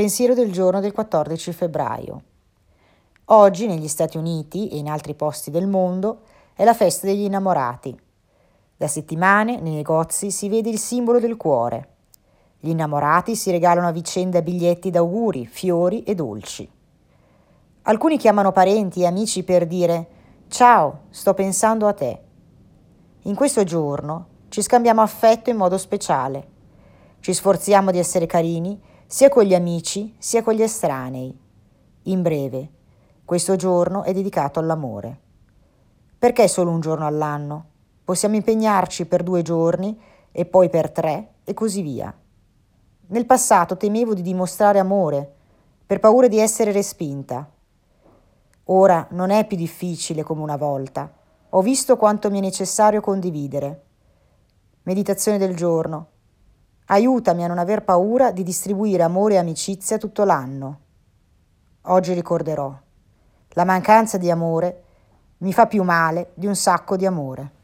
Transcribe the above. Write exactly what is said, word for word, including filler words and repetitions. Pensiero del giorno del quattordici febbraio. Oggi negli Stati Uniti e in altri posti del mondo è la festa degli innamorati. Da settimane nei negozi si vede il simbolo del cuore. Gli innamorati si regalano a vicenda biglietti d'auguri, fiori e dolci. Alcuni chiamano parenti e amici per dire «Ciao, sto pensando a te». In questo giorno ci scambiamo affetto in modo speciale. Ci sforziamo di essere carini sia con gli amici sia con gli estranei. In breve, questo giorno è dedicato all'amore. Perché solo un giorno all'anno? Possiamo impegnarci per due giorni e poi per tre e così via. Nel passato temevo di dimostrare amore, per paura di essere respinta. Ora non è più difficile come una volta. Ho visto quanto mi è necessario condividere. Meditazione del giorno. Aiutami a non aver paura di distribuire amore e amicizia tutto l'anno. Oggi ricorderò. La mancanza di amore mi fa più male di un sacco di amore.